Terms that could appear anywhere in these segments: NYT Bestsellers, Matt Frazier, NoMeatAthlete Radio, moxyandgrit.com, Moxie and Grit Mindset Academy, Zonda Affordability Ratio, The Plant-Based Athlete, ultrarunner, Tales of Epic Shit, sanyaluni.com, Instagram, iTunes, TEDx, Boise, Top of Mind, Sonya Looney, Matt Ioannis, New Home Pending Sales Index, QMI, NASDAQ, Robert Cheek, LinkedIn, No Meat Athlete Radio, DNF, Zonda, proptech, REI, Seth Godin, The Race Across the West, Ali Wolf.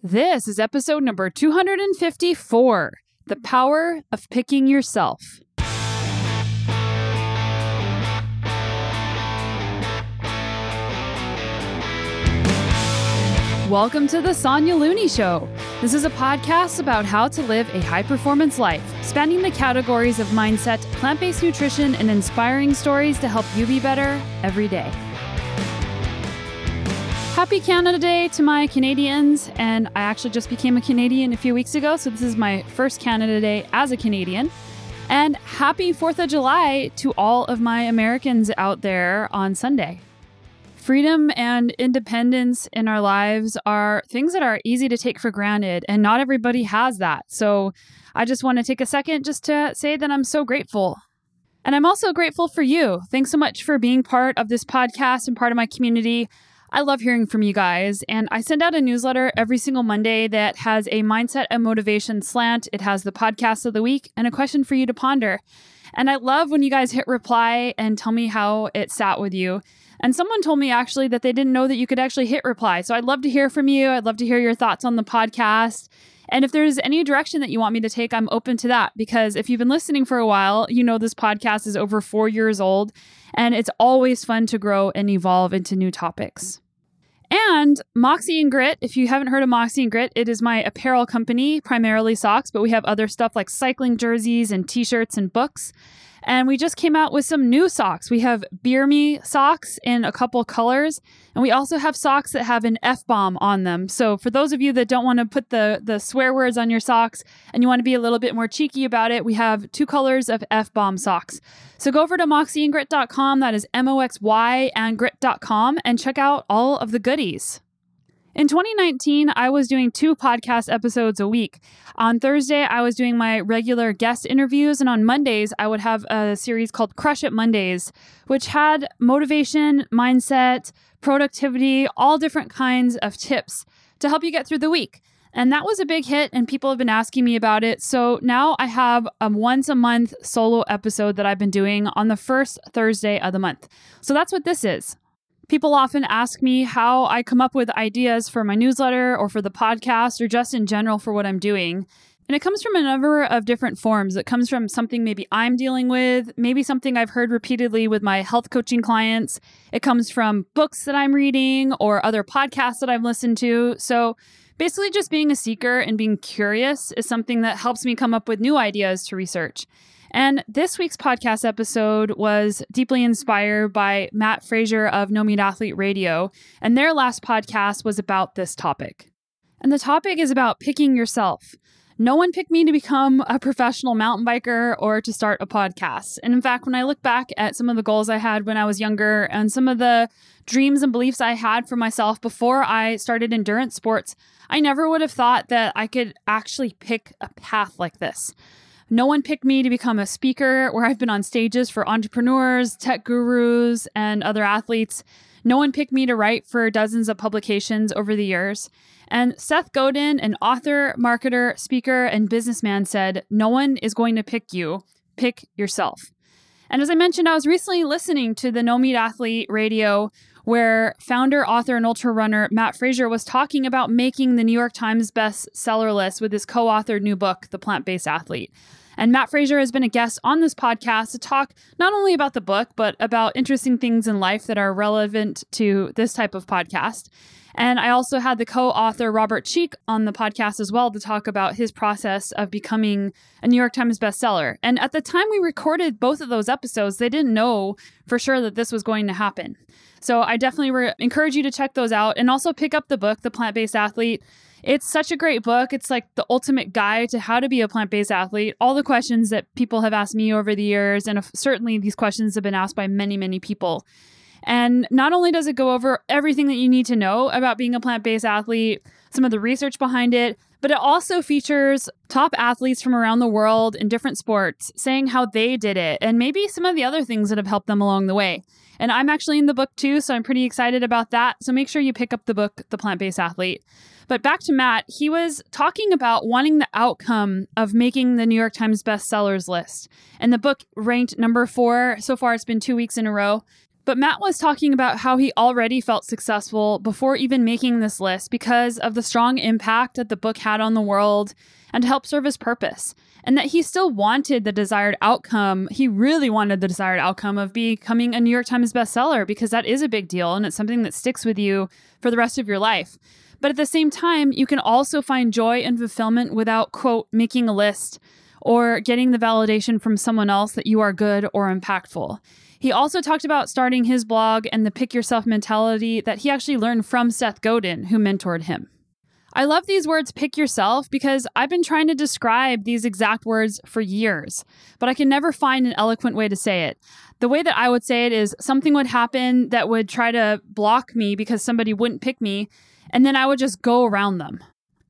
This is episode number 254, The Power of Picking Yourself. Welcome to the Sonya Looney Show. This is a podcast about how to live a high-performance life, spanning the categories of mindset, plant-based nutrition, and inspiring stories to help you be better every day. Happy Canada Day to my Canadians, and I actually just became a Canadian a few weeks ago, so this is my first Canada Day as a Canadian. And happy 4th of July to all of my Americans out there on Sunday. Freedom and independence in our lives are things that are easy to take for granted, and not everybody has that. So I just want to take a second just to say that I'm so grateful. And I'm also grateful for you. Thanks so much for being part of this podcast and part of my community. I love hearing from you guys, and I send out a newsletter every single Monday that has a mindset and motivation slant. It has the podcast of the week and a question for you to ponder. And I love when you guys hit reply and tell me how it sat with you. And someone told me actually that they didn't know that you could actually hit reply. So I'd love to hear from you. I'd love to hear your thoughts on the podcast. And if there's any direction that you want me to take, I'm open to that, because if you've been listening for a while, you know this podcast is over 4 years old, and it's always fun to grow and evolve into new topics. And Moxie and Grit, if you haven't heard of Moxie and Grit, it is my apparel company, primarily socks, but we have other stuff like cycling jerseys and t-shirts and books. And we just came out with some new socks. We have Beer Me socks in a couple colors. And we also have socks that have an F-bomb on them. So for those of you that don't want to put the swear words on your socks and you want to be a little bit more cheeky about it, we have 2 colors of F-bomb socks. So go over to moxyandgrit.com, that is M-O-X-Y and grit.com, and check out all of the goodies. In 2019, I was doing 2 podcast episodes a week. On Thursday, I was doing my regular guest interviews, and on Mondays, I would have a series called Crush It Mondays, which had motivation, mindset, productivity, all different kinds of tips to help you get through the week. And that was a big hit, and people have been asking me about it. So now I have a once-a-month solo episode that I've been doing on the first Thursday of the month. So that's what this is. People often ask me how I come up with ideas for my newsletter or for the podcast or just in general for what I'm doing. And it comes from a number of different forms. It comes from something maybe I'm dealing with, maybe something I've heard repeatedly with my health coaching clients. It comes from books that I'm reading or other podcasts that I've listened to. So basically just being a seeker and being curious is something that helps me come up with new ideas to research. And this week's podcast episode was deeply inspired by Matt Frazier of No Meat Athlete Radio, and their last podcast was about this topic. And the topic is about picking yourself. No one picked me to become a professional mountain biker or to start a podcast. And in fact, when I look back at some of the goals I had when I was younger and some of the dreams and beliefs I had for myself before I started endurance sports, I never would have thought that I could actually pick a path like this. No one picked me to become a speaker where I've been on stages for entrepreneurs, tech gurus, and other athletes. No one picked me to write for dozens of publications over the years. And Seth Godin, an author, marketer, speaker, and businessman, said, "No one is going to pick you. Pick yourself." And as I mentioned, I was recently listening to the No Meat Athlete Radio, where founder, author, and ultra runner Matt Frazier was talking about making the New York Times bestseller list with his co-authored new book, The Plant-Based Athlete. And Matt Frazier has been a guest on this podcast to talk not only about the book, but about interesting things in life that are relevant to this type of podcast. And I also had the co-author Robert Cheek on the podcast as well to talk about his process of becoming a New York Times bestseller. And at the time we recorded both of those episodes, they didn't know for sure that this was going to happen. So I definitely encourage you to check those out, and also pick up the book, The Plant-Based Athlete. It's such a great book. It's like the ultimate guide to how to be a plant-based athlete. All the questions that people have asked me over the years, and certainly these questions have been asked by many, many people. And not only does it go over everything that you need to know about being a plant-based athlete, some of the research behind it, but it also features top athletes from around the world in different sports saying how they did it and maybe some of the other things that have helped them along the way. And I'm actually in the book too, so I'm pretty excited about that. So make sure you pick up the book, The Plant-Based Athlete. But back to Matt, he was talking about wanting the outcome of making the New York Times bestsellers list. And the book ranked number 4. So far, it's been 2 weeks in a row. But Matt was talking about how he already felt successful before even making this list because of the strong impact that the book had on the world and helped serve his purpose, and that he still wanted the desired outcome. He really wanted the desired outcome of becoming a New York Times bestseller, because that is a big deal and it's something that sticks with you for the rest of your life. But at the same time, you can also find joy and fulfillment without, quote, making a list or getting the validation from someone else that you are good or impactful. He also talked about starting his blog and the pick yourself mentality that he actually learned from Seth Godin, who mentored him. I love these words, pick yourself, because I've been trying to describe these exact words for years, but I can never find an eloquent way to say it. The way that I would say it is something would happen that would try to block me because somebody wouldn't pick me, and then I would just go around them.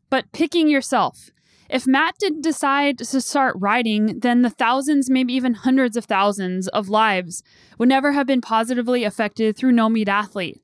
But picking yourself. If Matt didn't decide to start writing, then the thousands, maybe even hundreds of thousands of lives would never have been positively affected through No Meat Athlete.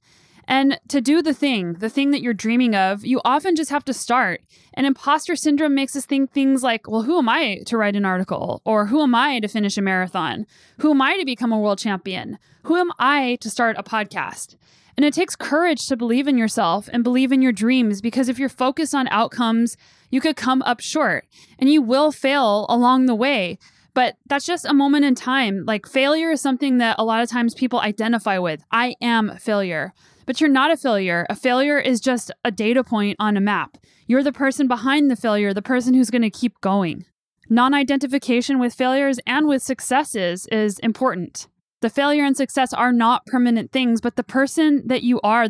And to do the thing that you're dreaming of, you often just have to start. And imposter syndrome makes us think things like, well, who am I to write an article? Or who am I to finish a marathon? Who am I to become a world champion? Who am I to start a podcast? And it takes courage to believe in yourself and believe in your dreams, because if you're focused on outcomes, you could come up short and you will fail along the way. But that's just a moment in time. Like, failure is something that a lot of times people identify with. I am failure. But you're not a failure. A failure is just a data point on a map. You're the person behind the failure, the person who's going to keep going. Non-identification with failures and with successes is important. The failure and success are not permanent things, but the person that you are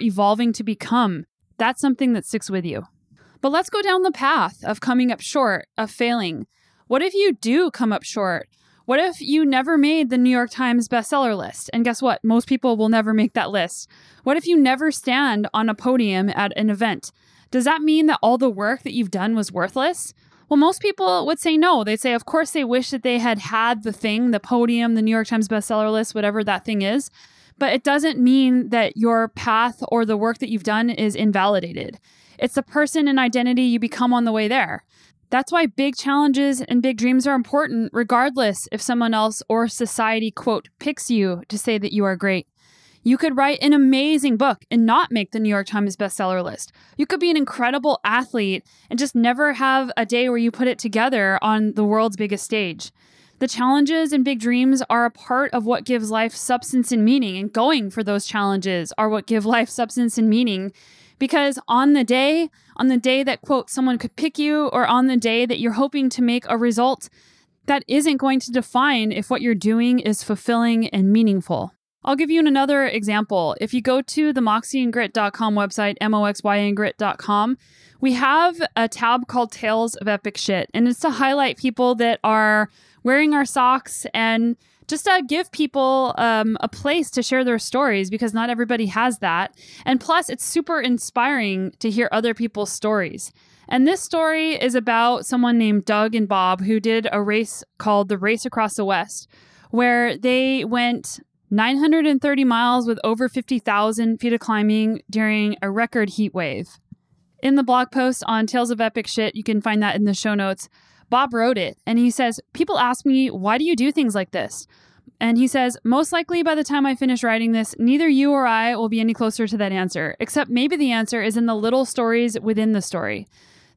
evolving to become, that's something that sticks with you. But let's go down the path of coming up short, of failing. What if you do come up short? What if you never made the New York Times bestseller list? And guess what? Most people will never make that list. What if you never stand on a podium at an event? Does that mean that all the work that you've done was worthless? Well, most people would say no. They'd say, of course, they wish that they had had the thing, the podium, the New York Times bestseller list, whatever that thing is. But it doesn't mean that your path or the work that you've done is invalidated. It's the person and identity you become on the way there. That's why big challenges and big dreams are important, regardless if someone else or society, quote, picks you to say that you are great. You could write an amazing book and not make the New York Times bestseller list. You could be an incredible athlete and just never have a day where you put it together on the world's biggest stage. The challenges and big dreams are a part of what gives life substance and meaning, and going for those challenges are what give life substance and meaning. Because on the day that, quote, someone could pick you, or on the day that you're hoping to make a result, that isn't going to define if what you're doing is fulfilling and meaningful. I'll give you another example. If you go to the moxyandgrit.com website, moxyandgrit.com, we have a tab called Tales of Epic Shit. And it's to highlight people that are wearing our socks and just to give people a place to share their stories, because not everybody has that. And plus, it's super inspiring to hear other people's stories. And this story is about someone named Doug and Bob who did a race called The Race Across the West, where they went 930 miles with over 50,000 feet of climbing during a record heat wave. In the blog post on Tales of Epic Shit, you can find that in the show notes. Bob wrote it, and he says, people ask me, why do you do things like this? And he says, most likely by the time I finish writing this, neither you or I will be any closer to that answer, except maybe the answer is in the little stories within the story.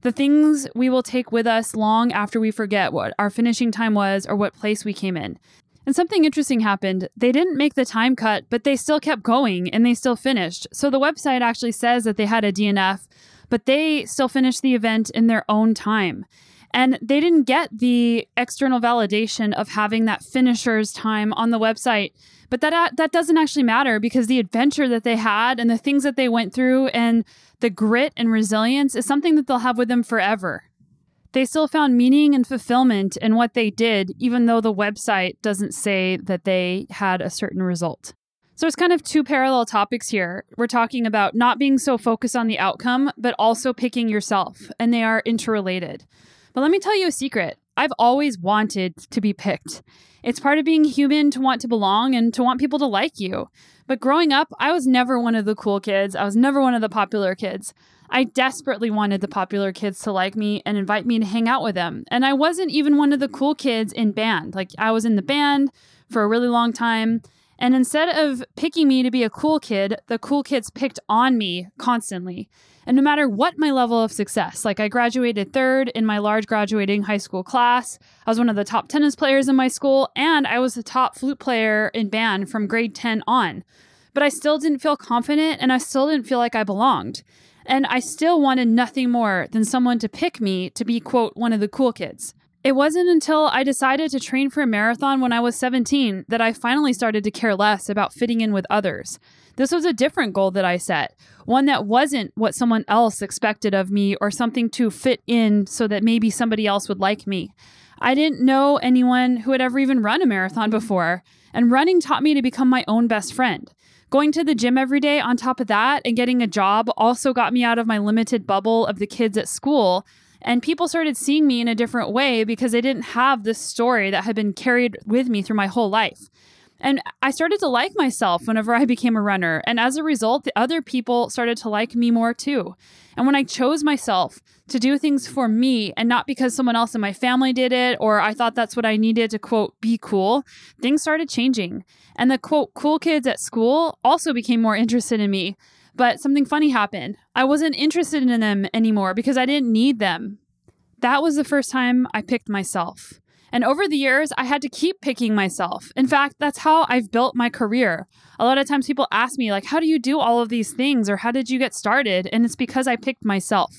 The things we will take with us long after we forget what our finishing time was or what place we came in. And something interesting happened. They didn't make the time cut, but they still kept going and they still finished. So the website actually says that they had a DNF, but they still finished the event in their own time. And they didn't get the external validation of having that finisher's time on the website. But that doesn't actually matter, because the adventure that they had and the things that they went through and the grit and resilience is something that they'll have with them forever. They still found meaning and fulfillment in what they did, even though the website doesn't say that they had a certain result. So it's kind of two parallel topics here. We're talking about not being so focused on the outcome, but also picking yourself, and they are interrelated. But let me tell you a secret. I've always wanted to be picked. It's part of being human to want to belong and to want people to like you. But growing up, I was never one of the cool kids. I was never one of the popular kids. I desperately wanted the popular kids to like me and invite me to hang out with them. And I wasn't even one of the cool kids in band. Like, I was in the band for a really long time. And instead of picking me to be a cool kid, the cool kids picked on me constantly. And no matter what my level of success, like I graduated third in my large graduating high school class. I was one of the top tennis players in my school, and I was the top flute player in band from grade 10 on. But I still didn't feel confident, and I still didn't feel like I belonged. And I still wanted nothing more than someone to pick me to be, quote, one of the cool kids. It wasn't until I decided to train for a marathon when I was 17 that I finally started to care less about fitting in with others. This was a different goal that I set, one that wasn't what someone else expected of me or something to fit in so that maybe somebody else would like me. I didn't know anyone who had ever even run a marathon before, and running taught me to become my own best friend. Going to the gym every day on top of that and getting a job also got me out of my limited bubble of the kids at school. And people started seeing me in a different way because they didn't have this story that had been carried with me through my whole life. And I started to like myself whenever I became a runner. And as a result, the other people started to like me more too. And when I chose myself to do things for me and not because someone else in my family did it, or I thought that's what I needed to, quote, be cool, things started changing. And the, quote, cool kids at school also became more interested in me. But something funny happened. I wasn't interested in them anymore because I didn't need them. That was the first time I picked myself. And over the years, I had to keep picking myself. In fact, that's how I've built my career. A lot of times people ask me, like, how do you do all of these things? Or how did you get started? And it's because I picked myself.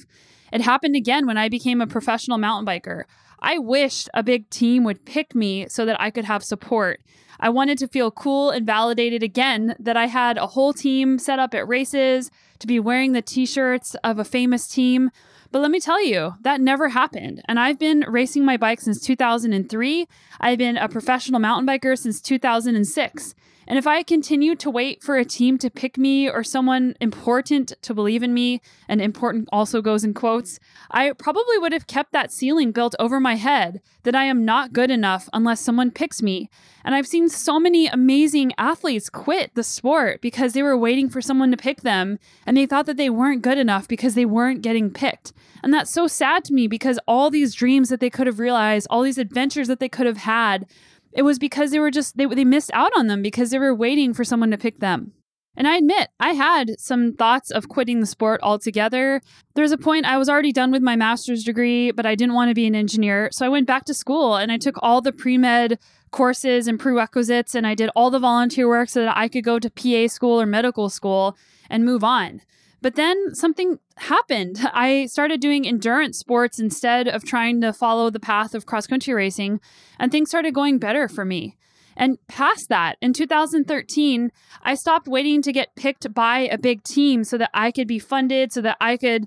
It happened again when I became a professional mountain biker. I wished a big team would pick me so that I could have support. I wanted to feel cool and validated again that I had a whole team set up at races to be wearing the t-shirts of a famous team. But let me tell you, that never happened. And I've been racing my bike since 2003. I've been a professional mountain biker since 2006. And if I continue to wait for a team to pick me or someone important to believe in me, and important also goes in quotes, I probably would have kept that ceiling built over my head that I am not good enough unless someone picks me. And I've seen so many amazing athletes quit the sport because they were waiting for someone to pick them and they thought that they weren't good enough because they weren't getting picked. And that's so sad to me because all these dreams that they could have realized, all these adventures that they could have had, it was because they missed out on them because they were waiting for someone to pick them. And I admit, I had some thoughts of quitting the sport altogether. There's a point I was already done with my master's degree, but I didn't want to be an engineer. So I went back to school and I took all the pre-med courses and prerequisites and I did all the volunteer work so that I could go to PA school or medical school and move on. But then something happened. I started doing endurance sports instead of trying to follow the path of cross-country racing, and things started going better for me. And past that, in 2013, I stopped waiting to get picked by a big team so that I could be funded, so that I could,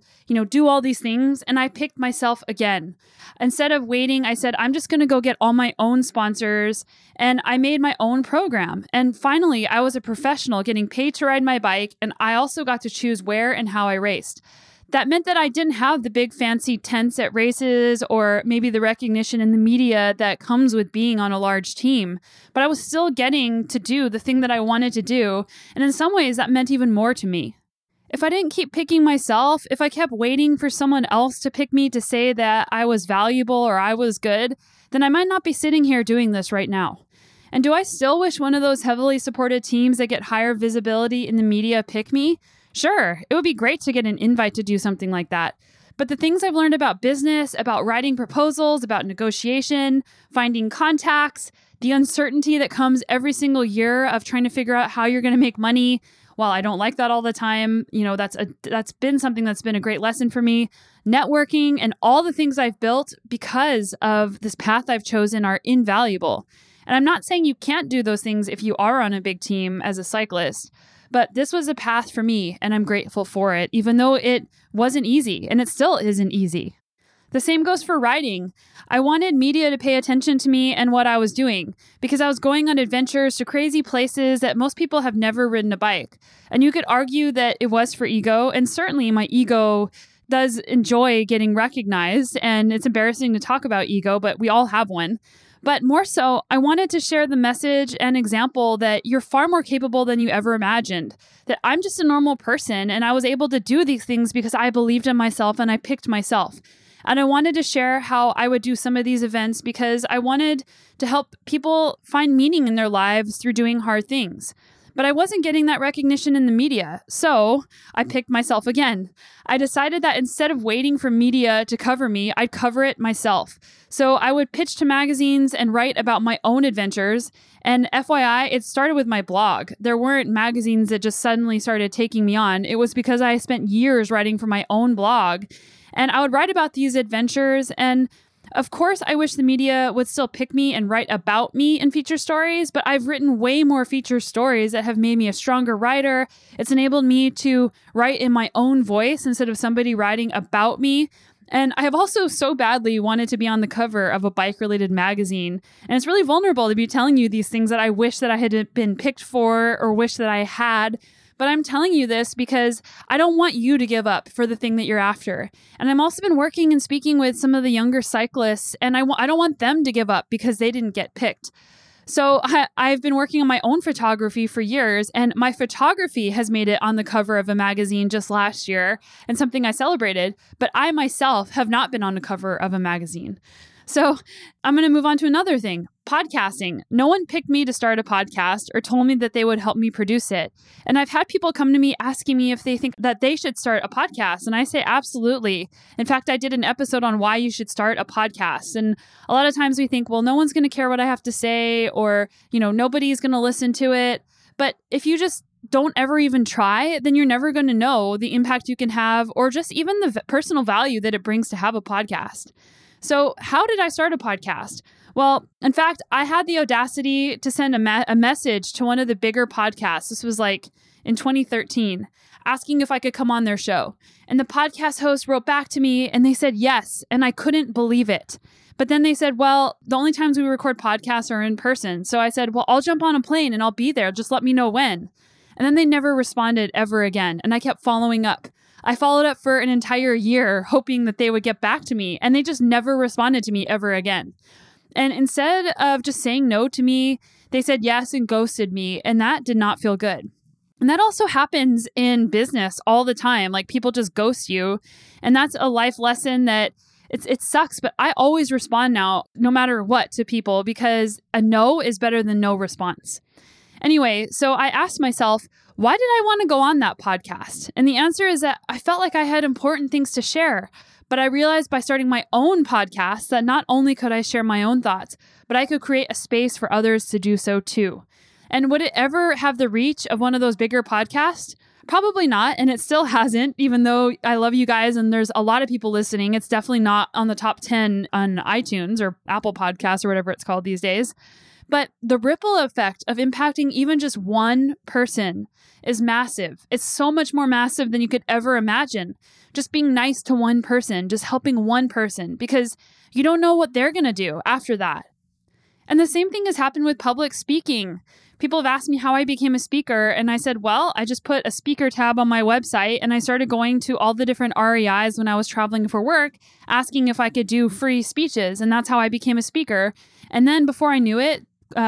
do all these things. And I picked myself again. Instead of waiting, I said, I'm just going to go get all my own sponsors. And I made my own program. And finally, I was a professional getting paid to ride my bike. And I also got to choose where and how I raced. That meant that I didn't have the big fancy tents at races or maybe the recognition in the media that comes with being on a large team, but I was still getting to do the thing that I wanted to do. And in some ways that meant even more to me. If I didn't keep picking myself, if I kept waiting for someone else to pick me to say that I was valuable or I was good, then I might not be sitting here doing this right now. And do I still wish one of those heavily supported teams that get higher visibility in the media pick me? Sure, it would be great to get an invite to do something like that. But the things I've learned about business, about writing proposals, about negotiation, finding contacts, the uncertainty that comes every single year of trying to figure out how you're going to make money. While I don't like that all the time, that's been something that's been a great lesson for me. Networking and all the things I've built because of this path I've chosen are invaluable. And I'm not saying you can't do those things if you are on a big team as a cyclist. But this was a path for me, and I'm grateful for it, even though it wasn't easy, and it still isn't easy. The same goes for riding. I wanted media to pay attention to me and what I was doing, because I was going on adventures to crazy places that most people have never ridden a bike. And you could argue that it was for ego, and certainly my ego does enjoy getting recognized, and it's embarrassing to talk about ego, but we all have one. But more so, I wanted to share the message and example that you're far more capable than you ever imagined, that I'm just a normal person and I was able to do these things because I believed in myself and I picked myself. And I wanted to share how I would do some of these events because I wanted to help people find meaning in their lives through doing hard things. But I wasn't getting that recognition in the media. So I picked myself again. I decided that instead of waiting for media to cover me, I'd cover it myself. So I would pitch to magazines and write about my own adventures. And FYI, it started with my blog. There weren't magazines that just suddenly started taking me on. It was because I spent years writing for my own blog. And I would write about these adventures, and of course, I wish the media would still pick me and write about me in feature stories, but I've written way more feature stories that have made me a stronger writer. It's enabled me to write in my own voice instead of somebody writing about me. And I have also so badly wanted to be on the cover of a bike-related magazine. And it's really vulnerable to be telling you these things that I wish that I had been picked for or wish that I had. But I'm telling you this because I don't want you to give up for the thing that you're after. And I've also been working and speaking with some of the younger cyclists, and I don't want them to give up because they didn't get picked. So I've been working on my own photography for years, and my photography has made it on the cover of a magazine just last year and something I celebrated, but I myself have not been on the cover of a magazine. So I'm going to move on to another thing. Podcasting. No one picked me to start a podcast or told me that they would help me produce it. And I've had people come to me asking me if they think that they should start a podcast. And I say, absolutely. In fact, I did an episode on why you should start a podcast. And a lot of times we think, well, no one's going to care what I have to say, or, you know, nobody's going to listen to it. But if you just don't ever even try, then you're never going to know the impact you can have, or just even the personal value that it brings to have a podcast. So how did I start a podcast? Well, in fact, I had the audacity to send a message to one of the bigger podcasts. This was like in 2013, asking if I could come on their show. And the podcast host wrote back to me and they said yes. And I couldn't believe it. But then they said, well, the only times we record podcasts are in person. So I said, well, I'll jump on a plane and I'll be there. Just let me know when. And then they never responded ever again. And I kept following up. I followed up for an entire year hoping that they would get back to me, and they just never responded to me ever again. And instead of just saying no to me, they said yes and ghosted me, and that did not feel good. And that also happens in business all the time. Like, people just ghost you, and that's a life lesson that it sucks, but I always respond now, no matter what, to people, because a no is better than no response. Anyway, so I asked myself, why did I want to go on that podcast? And the answer is that I felt like I had important things to share, but I realized by starting my own podcast that not only could I share my own thoughts, but I could create a space for others to do so too. And would it ever have the reach of one of those bigger podcasts? Probably not. And it still hasn't, even though I love you guys and there's a lot of people listening. It's definitely not on the top 10 on iTunes or Apple Podcasts or whatever it's called these days. But the ripple effect of impacting even just one person is massive. It's so much more massive than you could ever imagine. Just being nice to one person, just helping one person, because you don't know what they're going to do after that. And the same thing has happened with public speaking. People have asked me how I became a speaker, and I said, well, I just put a speaker tab on my website, and I started going to all the different REIs when I was traveling for work, asking if I could do free speeches, and that's how I became a speaker. And then before I knew it,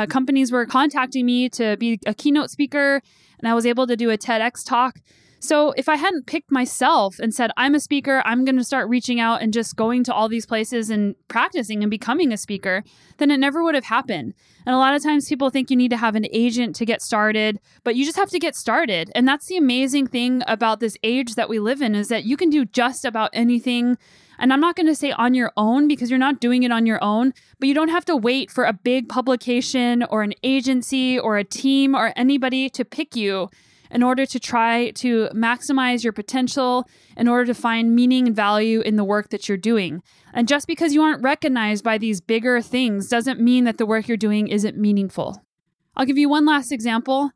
companies were contacting me to be a keynote speaker, and I was able to do a TEDx talk. So if I hadn't picked myself and said, I'm a speaker, I'm going to start reaching out and just going to all these places and practicing and becoming a speaker, then it never would have happened. And a lot of times people think you need to have an agent to get started, but you just have to get started. And that's the amazing thing about this age that we live in, is that you can do just about anything. And I'm not going to say on your own, because you're not doing it on your own, but you don't have to wait for a big publication or an agency or a team or anybody to pick you in order to try to maximize your potential, in order to find meaning and value in the work that you're doing. And just because you aren't recognized by these bigger things doesn't mean that the work you're doing isn't meaningful. I'll give you one last example.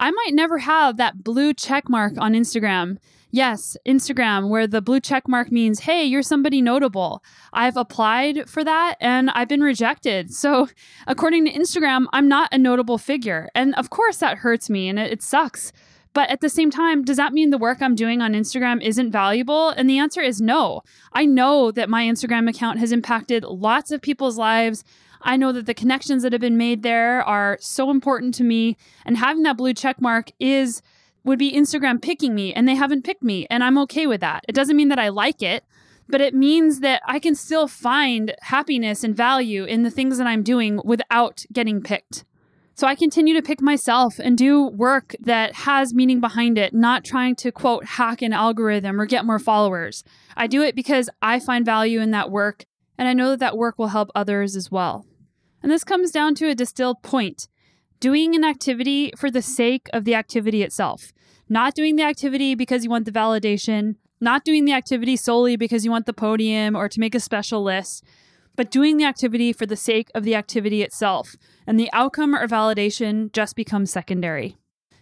I might never have that blue check mark on Instagram. Yes, Instagram, where the blue check mark means, hey, you're somebody notable. I've applied for that and I've been rejected. So according to Instagram, I'm not a notable figure. And of course that hurts me and it sucks. But at the same time, does that mean the work I'm doing on Instagram isn't valuable? And the answer is no. I know that my Instagram account has impacted lots of people's lives. I know that the connections that have been made there are so important to me. And having that blue check mark would be Instagram picking me, and they haven't picked me, and I'm okay with that. It doesn't mean that I like it, but it means that I can still find happiness and value in the things that I'm doing without getting picked. So I continue to pick myself and do work that has meaning behind it, not trying to, quote, hack an algorithm or get more followers. I do it because I find value in that work, and I know that that work will help others as well. And this comes down to a distilled point. Doing an activity for the sake of the activity itself. Not doing the activity because you want the validation. Not doing the activity solely because you want the podium or to make a special list. But doing the activity for the sake of the activity itself, and the outcome or validation just becomes secondary.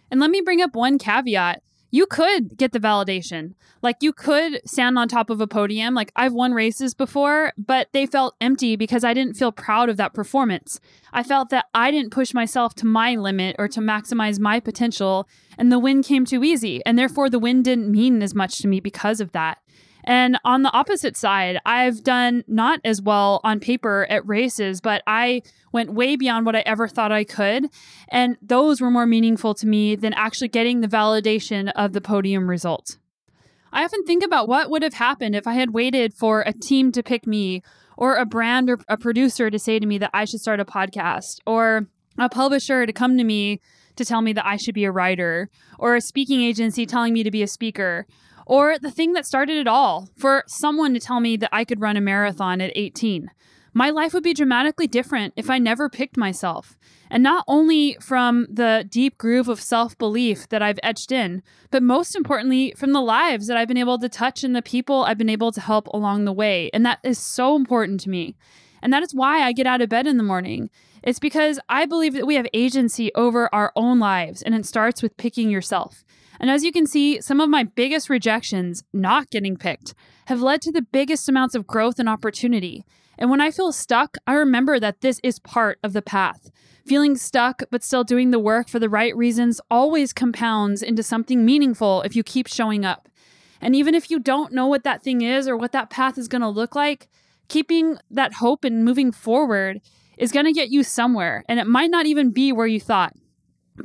And let me bring up one caveat. You could get the validation. Like, you could stand on top of a podium. Like, I've won races before, but they felt empty because I didn't feel proud of that performance. I felt that I didn't push myself to my limit or to maximize my potential, and the win came too easy. And therefore, the win didn't mean as much to me because of that. And on the opposite side, I've done not as well on paper at races, but I went way beyond what I ever thought I could. And those were more meaningful to me than actually getting the validation of the podium result. I often think about what would have happened if I had waited for a team to pick me, or a brand or a producer to say to me that I should start a podcast, or a publisher to come to me to tell me that I should be a writer, or a speaking agency telling me to be a speaker. Or the thing that started it all, for someone to tell me that I could run a marathon at 18. My life would be dramatically different if I never picked myself. And not only from the deep groove of self-belief that I've etched in, but most importantly, from the lives that I've been able to touch and the people I've been able to help along the way. And that is so important to me. And that is why I get out of bed in the morning. It's because I believe that we have agency over our own lives, and it starts with picking yourself. And as you can see, some of my biggest rejections, not getting picked, have led to the biggest amounts of growth and opportunity. And when I feel stuck, I remember that this is part of the path. Feeling stuck but still doing the work for the right reasons always compounds into something meaningful if you keep showing up. And even if you don't know what that thing is or what that path is going to look like, keeping that hope and moving forward is going to get you somewhere. And it might not even be where you thought.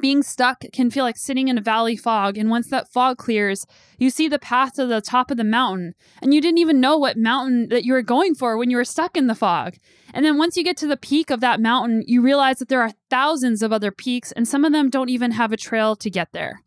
Being stuck can feel like sitting in a valley fog, and once that fog clears, you see the path to the top of the mountain, and you didn't even know what mountain that you were going for when you were stuck in the fog. And then once you get to the peak of that mountain, you realize that there are thousands of other peaks, and some of them don't even have a trail to get there.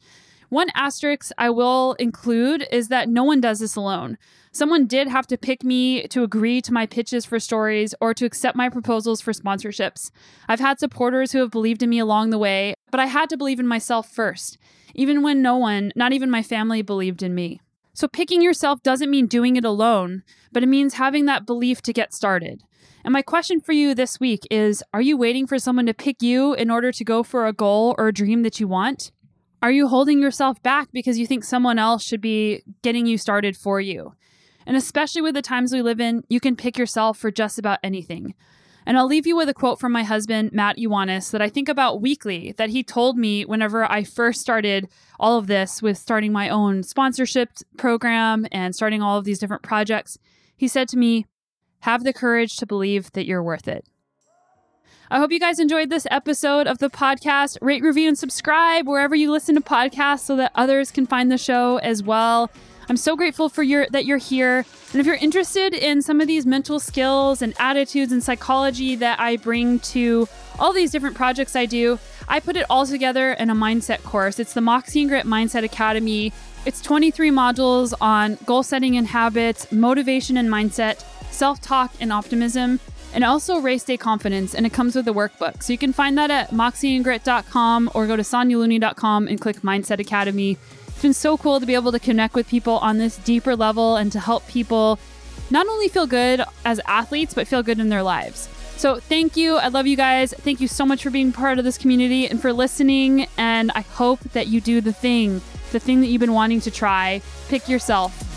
One asterisk I will include is that no one does this alone. Someone did have to pick me to agree to my pitches for stories or to accept my proposals for sponsorships. I've had supporters who have believed in me along the way, but I had to believe in myself first, even when no one, not even my family, believed in me. So picking yourself doesn't mean doing it alone, but it means having that belief to get started. And my question for you this week is, are you waiting for someone to pick you in order to go for a goal or a dream that you want? Are you holding yourself back because you think someone else should be getting you started for you? And especially with the times we live in, you can pick yourself for just about anything. And I'll leave you with a quote from my husband, Matt Ioannis, that I think about weekly, that he told me whenever I first started all of this with starting my own sponsorship program and starting all of these different projects. He said to me, "Have the courage to believe that you're worth it." I hope you guys enjoyed this episode of the podcast. Rate, review, and subscribe wherever you listen to podcasts so that others can find the show as well. I'm so grateful for that you're here. And if you're interested in some of these mental skills and attitudes and psychology that I bring to all these different projects I do, I put it all together in a mindset course. It's the Moxie and Grit Mindset Academy. It's 23 modules on goal setting and habits, motivation and mindset, self-talk and optimism, and also race day confidence, and it comes with a workbook. So you can find that at moxyandgrit.com or go to sanyaluni.com and click Mindset Academy. It's been so cool to be able to connect with people on this deeper level and to help people not only feel good as athletes, but feel good in their lives. So thank you. I love you guys. Thank you so much for being part of this community and for listening. And I hope that you do the thing that you've been wanting to try. Pick yourself.